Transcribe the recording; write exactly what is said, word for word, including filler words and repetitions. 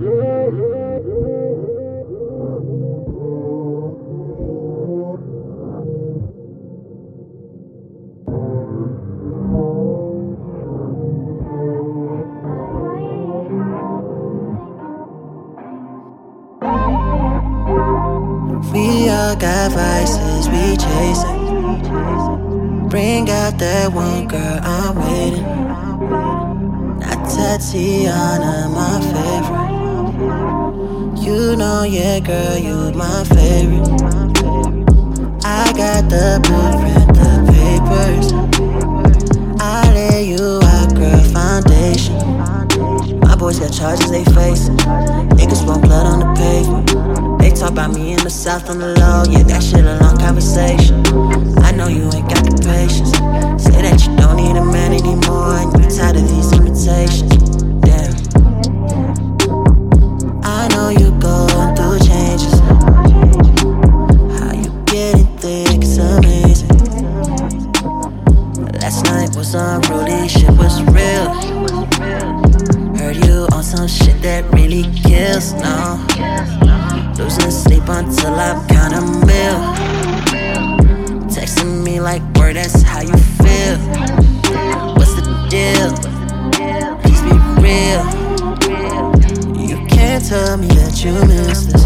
We all got vices, we chasing. Bring out that one girl, I'm waiting. Not Tatiana, my favorite. You know, yeah, girl, you my favorite. I got the blueprint, the papers. I lay you out, girl, foundation. My boys got charges they facing. Niggas want blood on the pavement. Talk about me in the south on the low, yeah, that shit a long conversation. I know you ain't got the patience. Say that you don't need a man anymore, and you're tired of these imitations. Damn. I know you going through changes. How you getting thick, it's amazing. Last night was unruly, shit was real. Heard you on some shit that really kills, no. Losing sleep until I'm counting a meal. Texting me like, word, that's how you feel. What's the deal? Please be real. You can't tell me that you miss this.